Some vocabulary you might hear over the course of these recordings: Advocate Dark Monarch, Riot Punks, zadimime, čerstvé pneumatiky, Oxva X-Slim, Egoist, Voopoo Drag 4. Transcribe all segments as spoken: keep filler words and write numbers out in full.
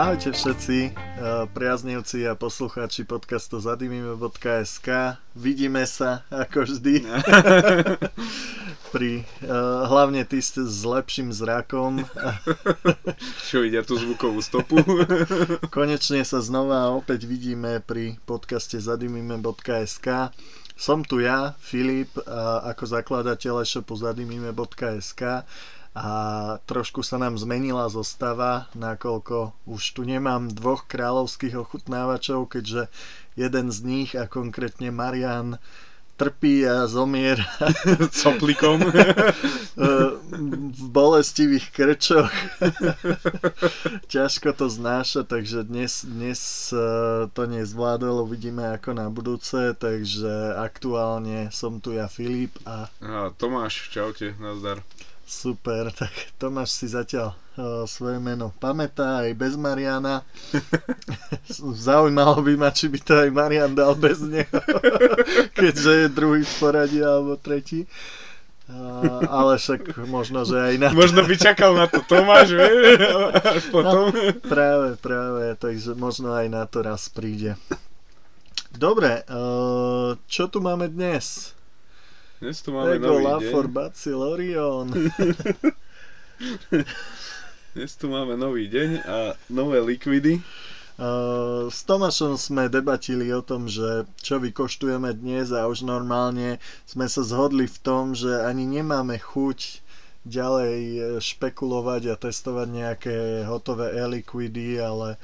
Ahojte všetci priaznivci a poslucháči podcastu zadimime bodka es ká. Vidíme sa ako vždy. Pri, uh, hlavne ty s lepším zrakom. Čo ide tú zvukovú stopu? Konečne sa znova opäť vidíme pri podcaste zadimime bodka es ká. Som tu ja, Filip, ako zakladateľ e-shopu zadimime bodka es ká. A trošku sa nám zmenila zostava, nakoľko už tu nemám dvoch kráľovských ochutnávačov, keďže jeden z nich, a konkrétne Marian, trpí a zomiera coplikom v bolestivých krčoch. Ťažko to znáša, takže dnes, dnes to nezvládol, uvidíme ako na budúce, takže aktuálne som tu ja, Filip, a... a Tomáš, čaute, nazdar. Super, tak Tomáš si zatiaľ uh, svoje meno pamätá aj bez Mariana. Zaujímalo by ma, či by to aj Marian dal bez neho, keďže je druhý v poradí alebo tretí. Uh, ale však možno, že aj na to... Možno by čakal na to Tomáš, vie? Až potom. No, práve, práve, takže možno aj na to raz príde. Dobre, uh, čo tu máme dnes? Dnes tu máme Ego, nový deň. Ego, Lafor, Bacil, Orion. Dnes tu máme nový deň a nové likvidy. Uh, s Tomášom sme debatili o tom, že čo vykoštujeme dnes, a už normálne sme sa zhodli v tom, že ani nemáme chuť ďalej špekulovať a testovať nejaké hotové e-likvidy, ale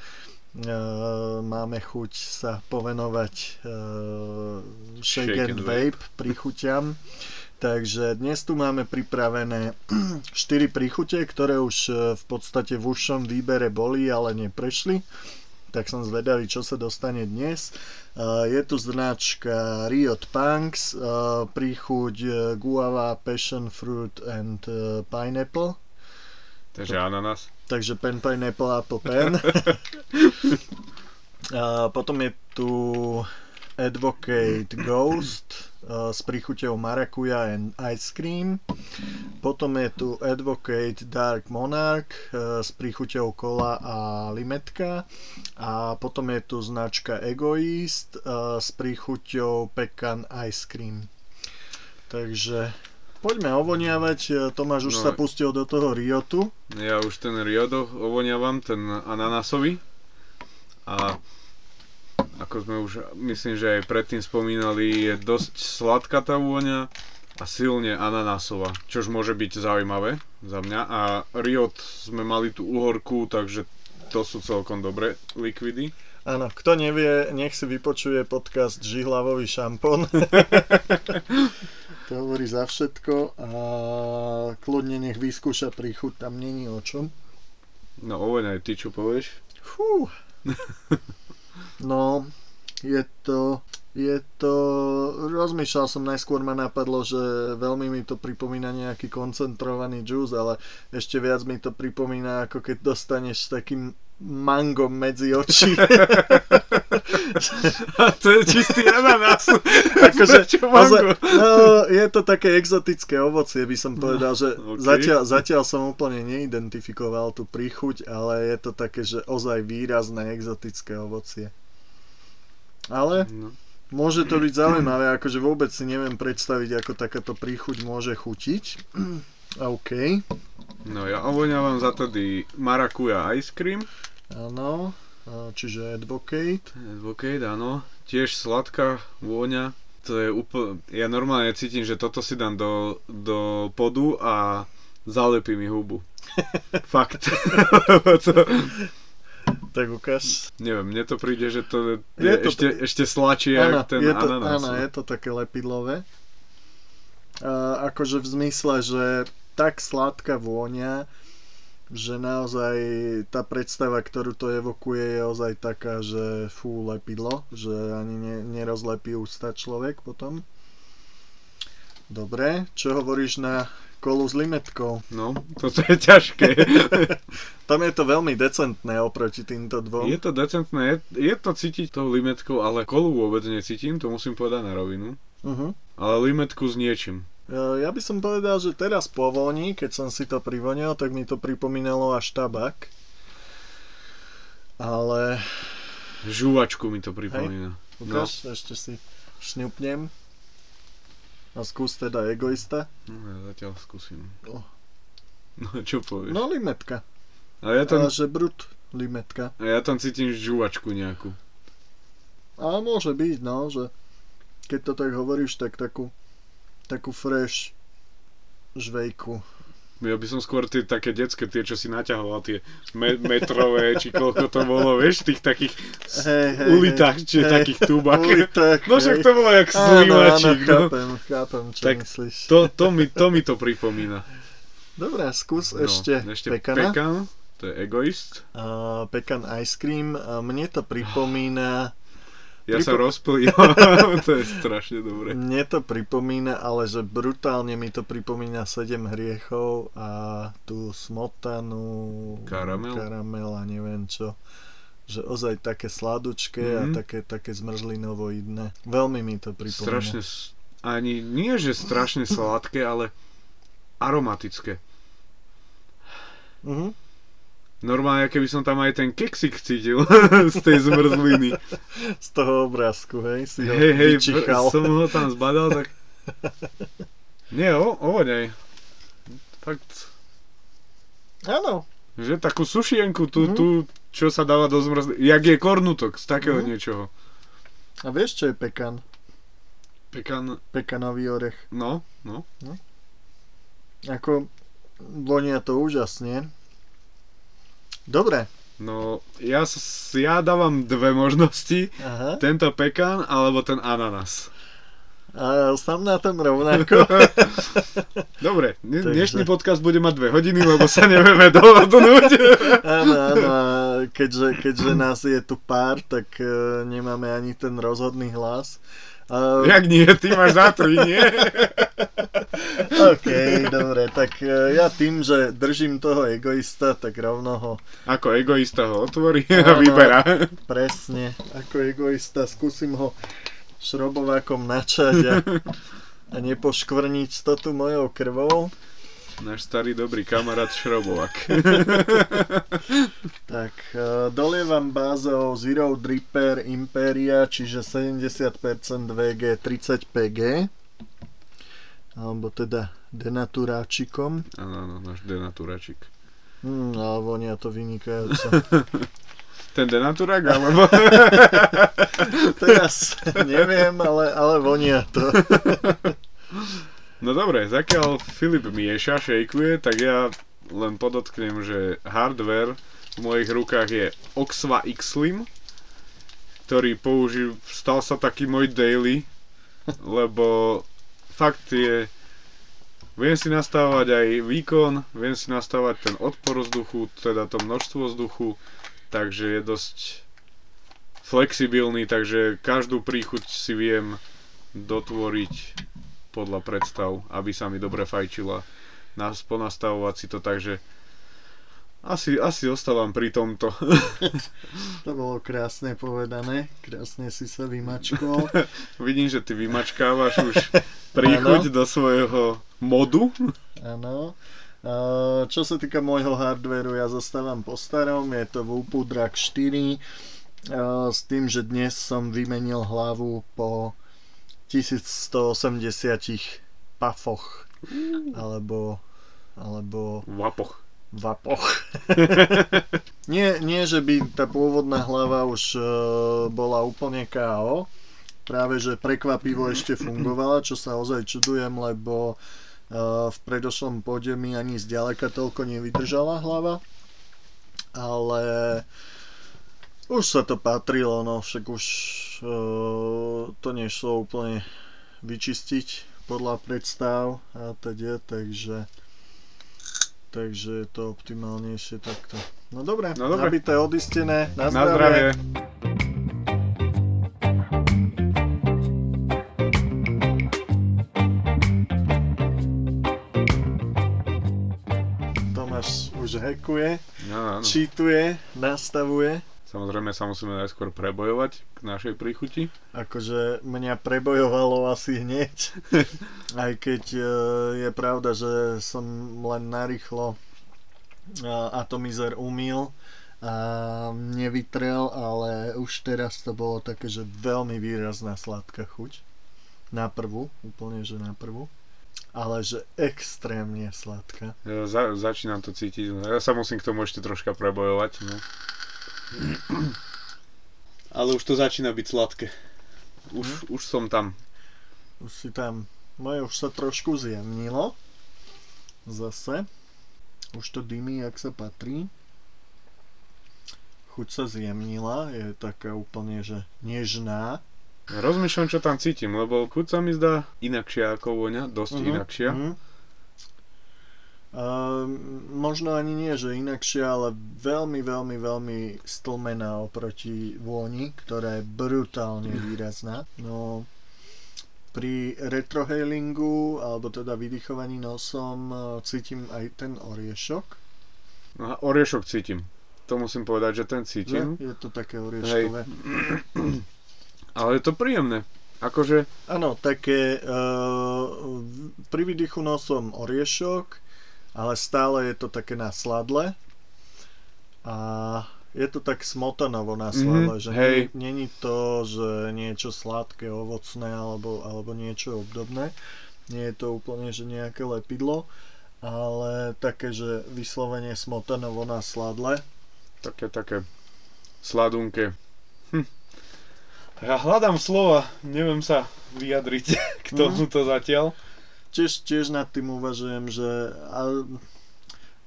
Uh, máme chuť sa povenovať uh, shake, shake and vape príchuťam. Takže dnes tu máme pripravené štyri príchute, ktoré už uh, v podstate v užšom výbere boli, ale neprešli. Tak som zvedavý, čo sa dostane dnes. Uh, je tu značka Riot Punks, uh, príchuť uh, guava, passion fruit and uh, pineapple. Takže ananas. Takže pen, pineapple, apple, pen. A potom je tu Advocate Ghost s príchuťou marakuja and ice cream. Potom je tu Advocate Dark Monarch s príchuťou kola a limetka. A potom je tu značka Egoist s príchuťou pecan ice cream. Takže... poďme ovoniavať, Tomáš už no, sa pustil do toho Riotu. Ja už ten Riot ovoniavam, ten ananasový. A ako sme už, myslím, že aj predtým spomínali, je dosť sladká tá vôňa a silne ananasová, čož môže byť zaujímavé za mňa. A Riot sme mali tú uhorku, takže to sú celkom dobré likvidy. Áno, kto nevie, nech si vypočuje podcast Žihlavový šampón. To hovorí za všetko a kľudne nech vyskúša príchuť, tam není o čom. No, oveň aj ty, čo povieš? Fú. No, je to, je to, rozmýšľal som, najskôr ma napadlo, že veľmi mi to pripomína nejaký koncentrovaný džús, ale ešte viac mi to pripomína, ako keď dostaneš takým mango medzi oči. A to je čistý ananás. Akože, no, je to také exotické ovocie, by som povedal, že okay. zatiaľ, zatiaľ som úplne neidentifikoval tú príchuť, ale je to také, že ozaj výrazné exotické ovocie. Ale no, môže to byť zaujímavé, akože vôbec si neviem predstaviť, ako takáto príchuť môže chutiť. OK. No, ja ovoňávam za tedy marakuja ice cream. Áno, čiže Advocate. Advocate, áno. Tiež sladká vôňa. To je úplne... ja normálne cítim, že toto si dám do, do podu a zalepí mi hubu. Fakt. to... Tak ukáž. Neviem, mne to príde, že to je, je to ešte, to... ešte sladšie jak ten ananás. Áno, je to také lepidlové. Uh, akože v zmysle, že tak sladká vôňa, že naozaj tá predstava, ktorú to evokuje, je ozaj taká, že fú, lepidlo, že ani ne, nerozlepí ústa človek potom. Dobre, čo hovoríš na kolu s limetkou? No, toto je ťažké. Tam je to veľmi decentné oproti týmto dvom. Je to decentné, je, je to cítiť tou limetkou, ale kolu vôbec necítim, to musím povedať na rovinu. Uh-huh. Ale limetku s niečím. Ja by som povedal, že teraz po vôni, keď som si to privonil, tak mi to pripomínalo až tabak. Ale... Žúvačku mi to pripomína. Ukáž, no. Ešte si šňupnem. A skús teda Egoista. No ja zatiaľ skúsim. Oh. No čo povieš? No limetka. A ja tam... A že brut limetka. A ja tam cítim žúvačku nejakú. A môže byť, no, že keď to tak hovoríš, tak takú takú fresh žvejku. Ja by som skôr tie také detské, tie čo si naťahoval, tie me- metrové, či koľko to bolo, vieš, tých takých hey, hey, ulitách, či hey, takých tubách. Ulitek, no však to bolo jak slimačík. Áno, áno, chápem, chápem, čo tak myslíš. To, to, mi, to mi to pripomína. Dobre, skús no, ešte, ešte pekana. Pekan, to je Egoist. Uh, pekan ice cream, uh, mne to pripomína... Ja Pripo... sa rozplývam, to je strašne dobré. Mne to pripomína, ale že brutálne mi to pripomína sedem hriechov a tú smotanu, karamel, karamel a neviem čo. Že ozaj také sladučké mm-hmm. a také, také zmrzlinovoidné. Veľmi mi to pripomína. Strašne, ani nie že strašne sladké, ale aromatické. Mhm. Normálne, keby som tam aj ten keksik cítil z tej zmrzliny. Z toho obrázku, hej, si ho hej, hej, vyčichal. Hej, som ho tam zbadal, tak... Nie, o, ovoňaj. Fakt. Áno. Že takú sušienku, tú, mm. tú, čo sa dáva do zmrzliny. Jak je kornutok, z takého mm. niečoho. A vieš, čo je pekan? Pekan... Pekanový orech. No, no. no. Ako, vonia to úžasne. Dobre. No, ja, ja dávam dve možnosti. Aha. Tento pekan, alebo ten ananas. A sam na tom rovnako. Dobre, Takže. Dnešný podcast bude mať dve hodiny, lebo sa nevieme dohodnúť. Áno, áno. Keďže, keďže nás je tu pár, tak uh, nemáme ani ten rozhodný hlas. Uh, Jak nie? Ty máš za tri, nie? OK, dobre, tak ja tým, že držím toho Egoista, tak rovno ho... Ako Egoista ho otvorí a vyberá. Presne, ako Egoista, skúsim ho šrobovákom načať a, a nepoškvrniť to tu mojou krvou. Náš starý dobrý kamarát šrobovák. Tak, dolievam bázou Zero Dripper Imperia, čiže sedemdesiat percent vé gé, tridsať pé gé. Alebo teda denaturáčikom. Áno, áno, náš denaturáčik. Hmm, ale vonia to vynikajúco. Ten denaturák, alebo... Teraz neviem, ale, ale vonia to. No dobre, zakiaľ Filip mieša, šejkuje, tak ja len podotknem, že hardware v mojich rukách je Oxva X-Slim, ktorý použil, stal sa taký môj daily, lebo... Fakt je, viem si nastavovať aj výkon, viem si nastavovať ten odpor vzduchu, teda to množstvo vzduchu, takže je dosť flexibilný, takže každú príchuť si viem dotvoriť podľa predstav, aby sa mi dobre fajčila, ponastavovať si to, takže asi, asi ostávam pri tomto. To bolo krásne povedané, krásne si sa vymačkol. Vidím, že ty vymačkávaš už... Príchuť do svojho modu. Áno. Čo sa týka môjho hardvéru, ja zostávam po starom. Je to Voopoo Drag štyri. S tým, že dnes som vymenil hlavu po tisícstoosemdesiat pafoch. Alebo... alebo... Vapoch. Vapoch. nie, nie, že by tá pôvodná hlava už bola úplne ká ó. Práve, že prekvapivo ešte fungovala, čo sa ozaj čudujem, lebo uh, v predošlom pode mi ani zďaleka toľko nevydržala hlava. Ale už sa to patrilo, no však už uh, to nešlo úplne vyčistiť podľa predstav a teda, takže takže je to optimálnejšie takto. No dobre, no dobre. Nabité, odistené, na zdravie. Na zdravie. Už hackuje, no, no. Čítuje, nastavuje. Samozrejme sa musíme najskôr prebojovať k našej príchuti. Akože mňa prebojovalo asi hneď. Aj keď je pravda, že som len narýchlo atomizer umýl a nevytrel, ale už teraz to bolo také, že veľmi výrazná sladká chuť. Na prvú, úplne že na prvú. Ale že extrémne sladká. Ja za, začínam to cítiť. Ja sa musím k tomu ešte troška prebojovať. No. Ale už to začína byť sladké. Už, hm? už som tam. Už si tam. Moje už sa trošku zjemnilo. Zase. Už to dymí, jak sa patrí. Chuť sa zjemnila. Je taká úplne, že nežná. Rozmýšľam, čo tam cítim, lebo chuť sa mi zdá inakšia ako vôňa, dosť uh-huh, inakšia. Uh-huh. Uh, možno ani nie, že inakšia, ale veľmi, veľmi, veľmi stlmená oproti vôni, ktorá je brutálne výrazná. No, pri retrohailingu, alebo teda vydychovaní nosom, cítim aj ten oriešok. Aha, oriešok cítim. To musím povedať, že ten cítim. Je, je to také orieškové. Hej. Ale je to príjemné, akože... Áno, také... E, pri výdychu nosom oriešok, ale stále je to také na sladle. A je to tak smotanovo na sladle, mm, že není to, že niečo sladké, ovocné alebo, alebo niečo obdobné. Nie je to úplne, že nejaké lepidlo, ale také, že vyslovene smotanovo na sladle. Také, také sladunké. Hm. Ja hľadám slova, neviem sa vyjadriť k tomuto mm. zatiaľ. Tiež, tiež nad tým uvažujem, že... A,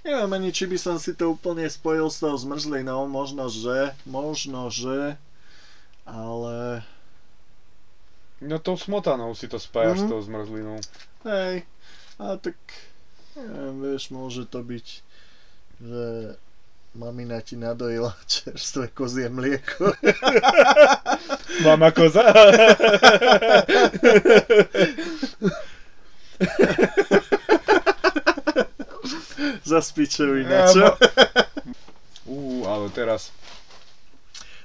neviem ani, či by som si to úplne spojil s tou zmrzlinou, možno že, možno že, ale... No tou smotanou si to spájaš mm. s tou zmrzlinou. Hej, a tak... Neviem, vieš, môže to byť, že... Mamina ti nadojila čerstvé kozie mlieko. Mama koza. Zaspíčuj ináčo. Uú, ale teraz.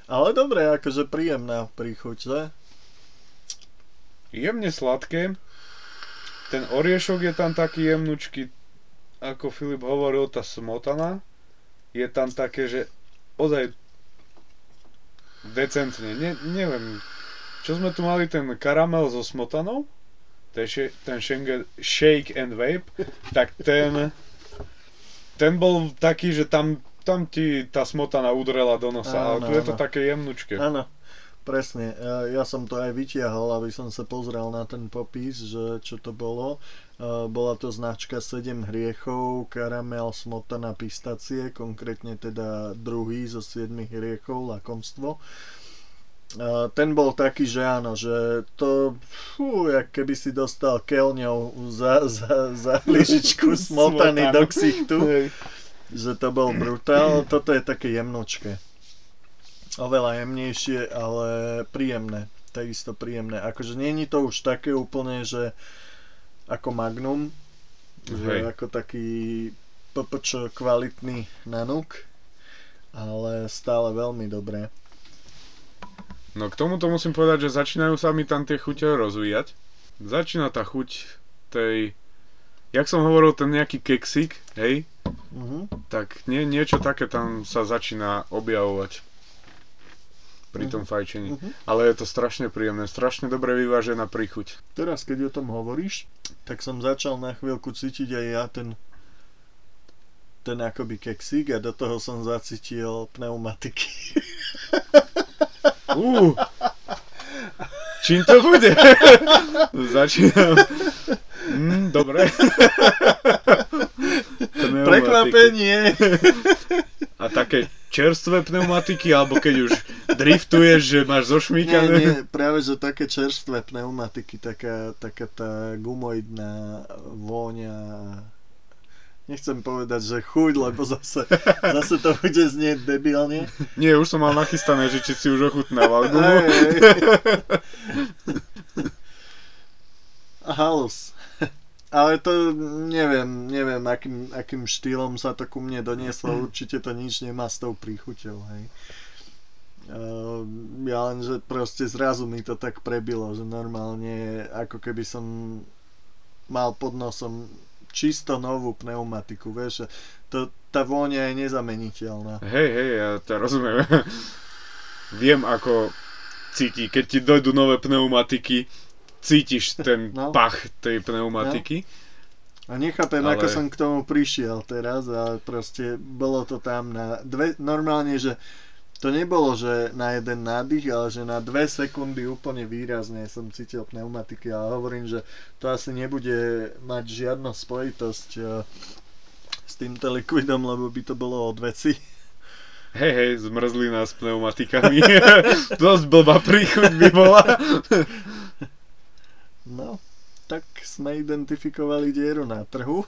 Ale dobre, akože príjemná príchuť, že? Jemne sladké. Ten oriešok je tam taký jemnučky, ako Filip hovoril, tá smotana. Je tam také, že ozaj decentne, ne, neviem, čo sme tu mali, ten karamel so smotanou, ten, še, ten šenge, shake and vape, tak ten, ten bol taký, že tam, tam ti tá smotana udrela do nosa, áno, ale tu áno. Je to také jemnučké. Áno, presne, ja som to aj vytiahol, aby som sa pozrel na ten popis, že čo to bolo. Bola to značka sedem hriechov, karamel, smotana, pistacie, konkrétne teda druhý zo siedmich hriechov, lakomstvo. Ten bol taký, že áno, že to, fú, jak keby si dostal keľňou za, za, za lyžičku smotany do ksichtu, že to bol brutál. Toto je také jemnočké, oveľa jemnejšie, ale príjemné, takisto príjemné. Akože nie je to už také úplne, že ako Magnum, že ako taký pé pé čé kvalitný nanuk, ale stále veľmi dobré. No k tomuto musím povedať, že začínajú sa mi tam tie chute rozvíjať. Začína tá chuť tej, jak som hovoril, ten nejaký keksík, hej, uh-huh. tak nie, niečo také tam sa začína objavovať pri tom fajčení. Uh-huh. Ale je to strašne príjemné, strašne dobre vyvážená príchuť. Teraz, keď o tom hovoríš, tak som začal na chvíľku cítiť aj ja ten ten akoby keksík a do toho som zacítil pneumatiky. Uh, čím to bude? Začínam. Mm, dobre. Prekvapenie. A také čerstvé pneumatiky, alebo keď už driftuješ, že máš zošmíkané. Nie, nie, práve že také čerstvé pneumatiky, taká, taká tá gumoidná vôňa. Nechcem povedať, že chuť, lebo zase, zase to bude znieť debilne. Nie, už som mal nachystané, že či si už ochutnával gumu. Halus. Ale to neviem, neviem akým, akým štýlom sa to ku mne donieslo, určite to nič nemá s tou príchuťou, hej. Uh, ja len, že proste zrazu mi to tak prebilo, že normálne, ako keby som mal pod nosom čisto novú pneumatiku, vieš, to, tá vôňa je nezameniteľná. Hej, hej, ja to rozumiem. Viem, ako cíti, keď ti dojdú nové pneumatiky, cítiš ten no. pach tej pneumatiky. No. A nechápem, ale... ako som k tomu prišiel teraz a proste bolo to tam na dve, normálne, že to nebolo, že na jeden nádych, ale že na dve sekundy úplne výrazne som cítil pneumatiky a hovorím, že to asi nebude mať žiadnu spojitosť s týmto likvidom, lebo by to bolo od veci. Hej, hej, zmrzli nás pneumatikami. Dosť blbá príchuť by bola. No, tak sme identifikovali dieru na trhu.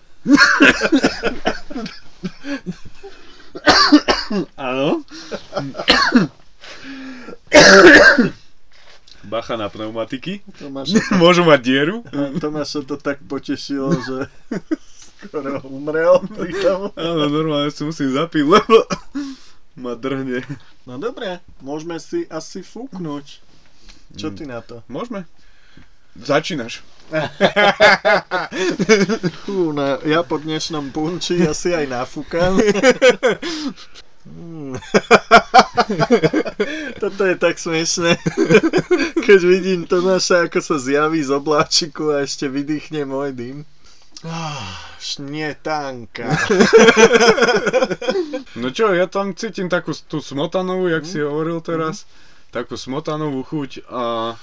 Áno. Bacha na pneumatiky. Tomáša to... Môžu mať dieru. Tomáša to tak potešilo, že skoro umrel pri tom. Áno, normálne si musím zapiť, lebo... ma drhne. No dobre, môžeme si asi fúknuť. Čo ty na to? Môžeme. Začínaš. Fú, no, ja po dnešnom punči asi aj nafúkam. Toto je tak smiešné. Keď vidím Tomáša, ako sa zjaví z obláčiku a ešte vydýchne môj dym. Oh, šnietánka. No čo, ja tam cítim takú tú smotanovú, jak mm. si hovoril teraz, mm. takú smotanovú chuť a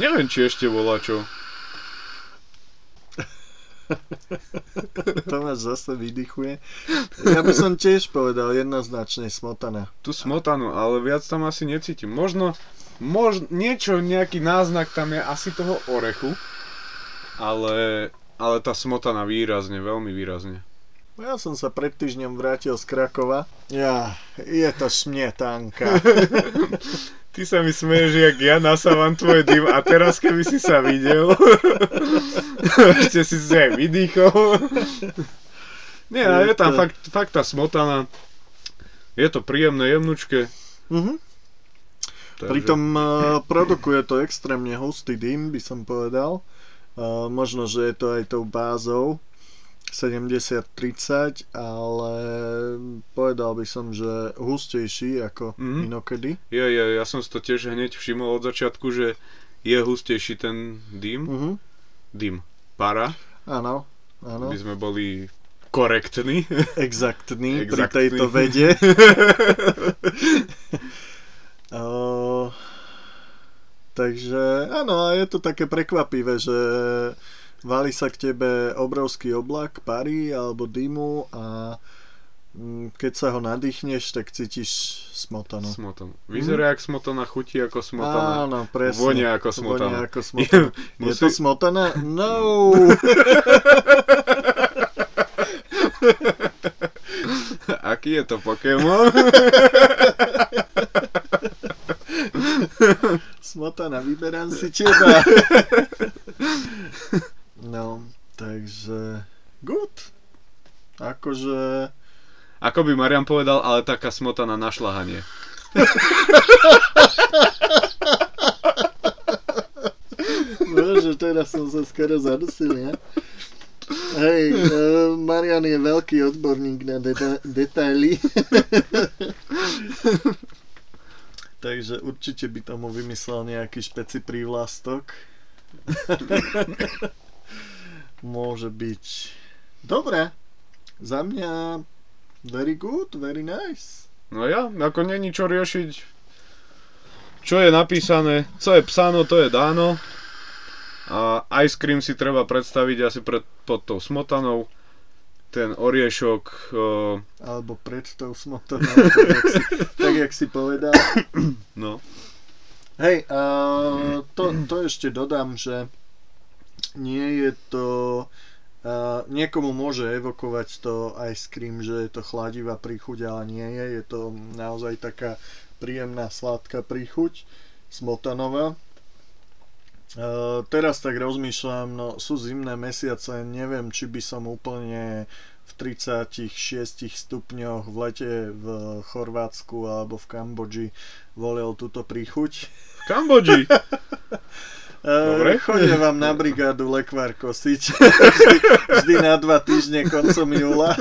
neviem, či ešte volá čo. Tomáš zase vydychuje. Ja by som tiež povedal jednoznačne smotana. Tu smotanu, ale viac tam asi necítim. Možno, možno niečo, nejaký náznak tam je asi toho orechu, ale... ale tá smotana výrazne, veľmi výrazne. Ja som sa pred týždňom vrátil z Krakova. Ja, je to šmietánka. Ty sa mi smeješ, jak ja nasávam tvoj dym a teraz keby si sa videl. Ešte si si aj vydýchol. Nie, je tam to... fakt, fakt tá smotana. Je to príjemné, jemnučké. Mhm. Takže... Pritom uh, produkuje to extrémne hustý dym, by som povedal. Uh, možno, že je to aj tou bázou sedemdesiat tridsať, ale povedal by som, že hustejší ako mm-hmm. inokedy. Ja, ja, ja som si to tiež hneď všimol od začiatku, že je hustejší ten dym. Mm-hmm. Dym. Para. Áno, áno. My sme boli korektní. Exaktní, Exaktní. Pri tejto vede. uh... Takže áno, a je to také prekvapivé, že valí sa k tebe obrovský oblak pary alebo dymu a keď sa ho nadýchneš, tak cítiš smotanu. Smotanu. Vyzerá mm. jak smotana, chutí ako smotana. Áno, presne. Vonia ako smotana. Vonia ako smotana. Je, musí... je to smotana? No! Aký je to Pokémon? Smotana, vyberám si teba. No, takže... Good. Akože... Ako by Marian povedal, ale taká smotana na šľahanie. Bože, teraz som sa skoro zadusil, ne? Hej, uh, Marian je veľký odborník na deta- detaily. Takže určite by tomu vymyslel nejaký špeci prívlastok. Môže byť. Dobre. Za mňa very good, very nice. No ja, ako není čo riešiť. Čo je napísané, co je psáno, to je dáno. A ice cream si treba predstaviť asi pred, pod tou smotanou. Ten oriešok... Uh... Alebo pred tou smotanou, tak, si, tak jak si povedal. No. Hej, uh, to, to ešte dodám, že nie je to... Uh, niekomu môže evokovať to ice cream, že je to chladivá príchuť, ale nie je. Je to naozaj taká príjemná sladká príchuť, smotanová. Uh, teraz tak rozmýšľam, no sú zimné mesiace, neviem, či by som úplne v tridsaťšesť stupňoch v lete v Chorvátsku alebo v Kambodži volil túto príchuť. V Kambodži? Dobre. Chodím vám na brigádu lekvár kosiť. Vždy, vždy na dva týždne koncom júla.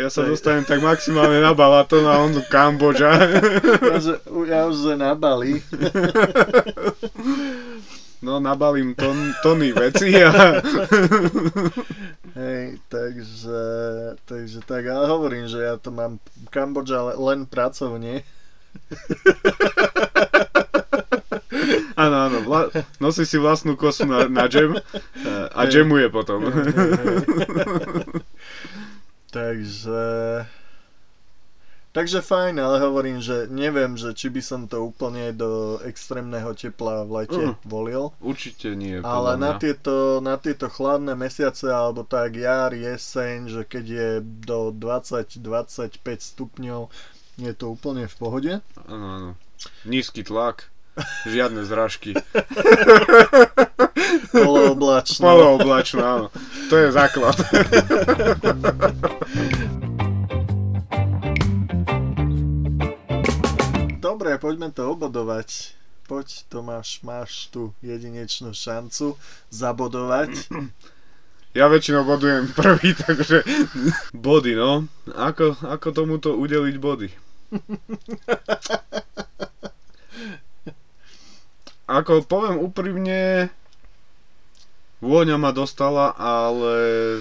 Ja sa dostanem tak maximálne na Balaton a on do Kambodža. Ja už sa na Bali. No, nabalím ton, tony veci a... Hej, takže, takže tak, ale hovorím, že ja to mám Kambodža len pracovne. Áno, áno, vla- nosí si vlastnú kosu na, na džem a džemuje potom. Hej, hej, hej. Takže... Takže fajn, ale hovorím, že neviem, že či by som to úplne do extrémneho tepla v lete mm, volil. Určite nie. Ale na tieto, na tieto chladné mesiace, alebo tak jar, jeseň, že keď je do dvadsať až dvadsaťpäť stupňov, je to úplne v pohode. Áno, áno. Nízky tlak, žiadne zrážky. Polooblačno. Polooblačno, áno. To je základ. Dobre, poďme to obodovať. Poď, Tomáš, máš tu jedinečnú šancu zabodovať. Ja väčšinou bodujem prvý, takže... Body, no. Ako, ako tomuto udeliť body? Ako poviem úprimne... Vôňa ma dostala, ale...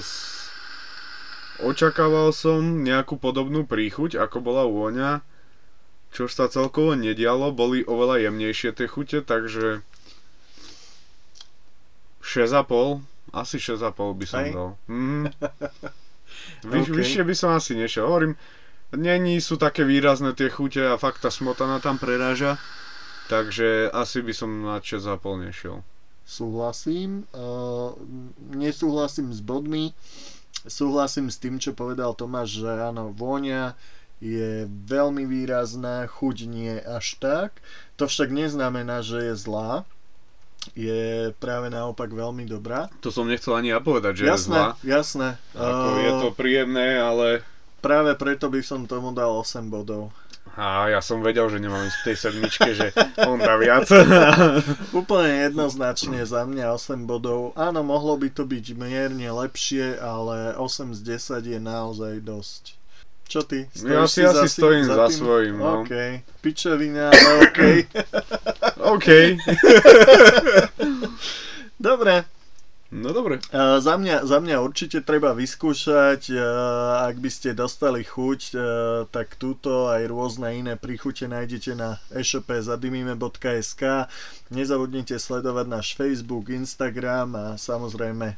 Očakával som nejakú podobnú príchuť, ako bola vôňa. Čo sa celkovo nedialo, boli oveľa jemnejšie tie chute, takže šesť a pol, asi šesť a pol by som Hej. dal. Mm. Vyš, okay. Vyššie by som asi nešiel, hovorím, není sú také výrazné tie chute a fakt tá smotana tam preráža, takže asi by som na šesť a pol nešiel. Súhlasím, uh, nesúhlasím s bodmi, súhlasím s tým, čo povedal Tomáš, že áno, vôňa je veľmi výrazná, chuť nie až tak. To však neznamená, že je zlá. Je práve naopak veľmi dobrá. To som nechcel ani ja povedať, že jasné, je zlá. Jasné, jasné. Je to príjemné, ale... Práve preto by som tomu dal osem bodov. A ja som vedel, že nemám ísť v tej sedmičke, že on dá viac. Úplne jednoznačne za mňa osem bodov. Áno, mohlo by to byť mierne lepšie, ale osem z desať je naozaj dosť. Čo ty? Ja si asi stojím za, za svojím, no. OK. Pičovina, ale OK. OK. Dobre. No dobre. Uh, za, mňa, za mňa určite treba vyskúšať. Uh, ak by ste dostali chuť, uh, tak túto aj rôzne iné príchute nájdete na e-shope zadimime bodka es ká. Nezabudnite sledovať náš Facebook, Instagram a samozrejme uh,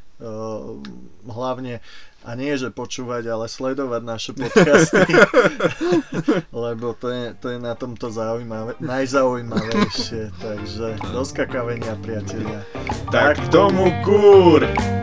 hlavne a nie, že počúvať, ale sledovať naše podcasty, lebo to je, to je na tomto zaujímavé, najzaujímavejšie. Takže do skakavenia, priatelia. Tak tomu kúr!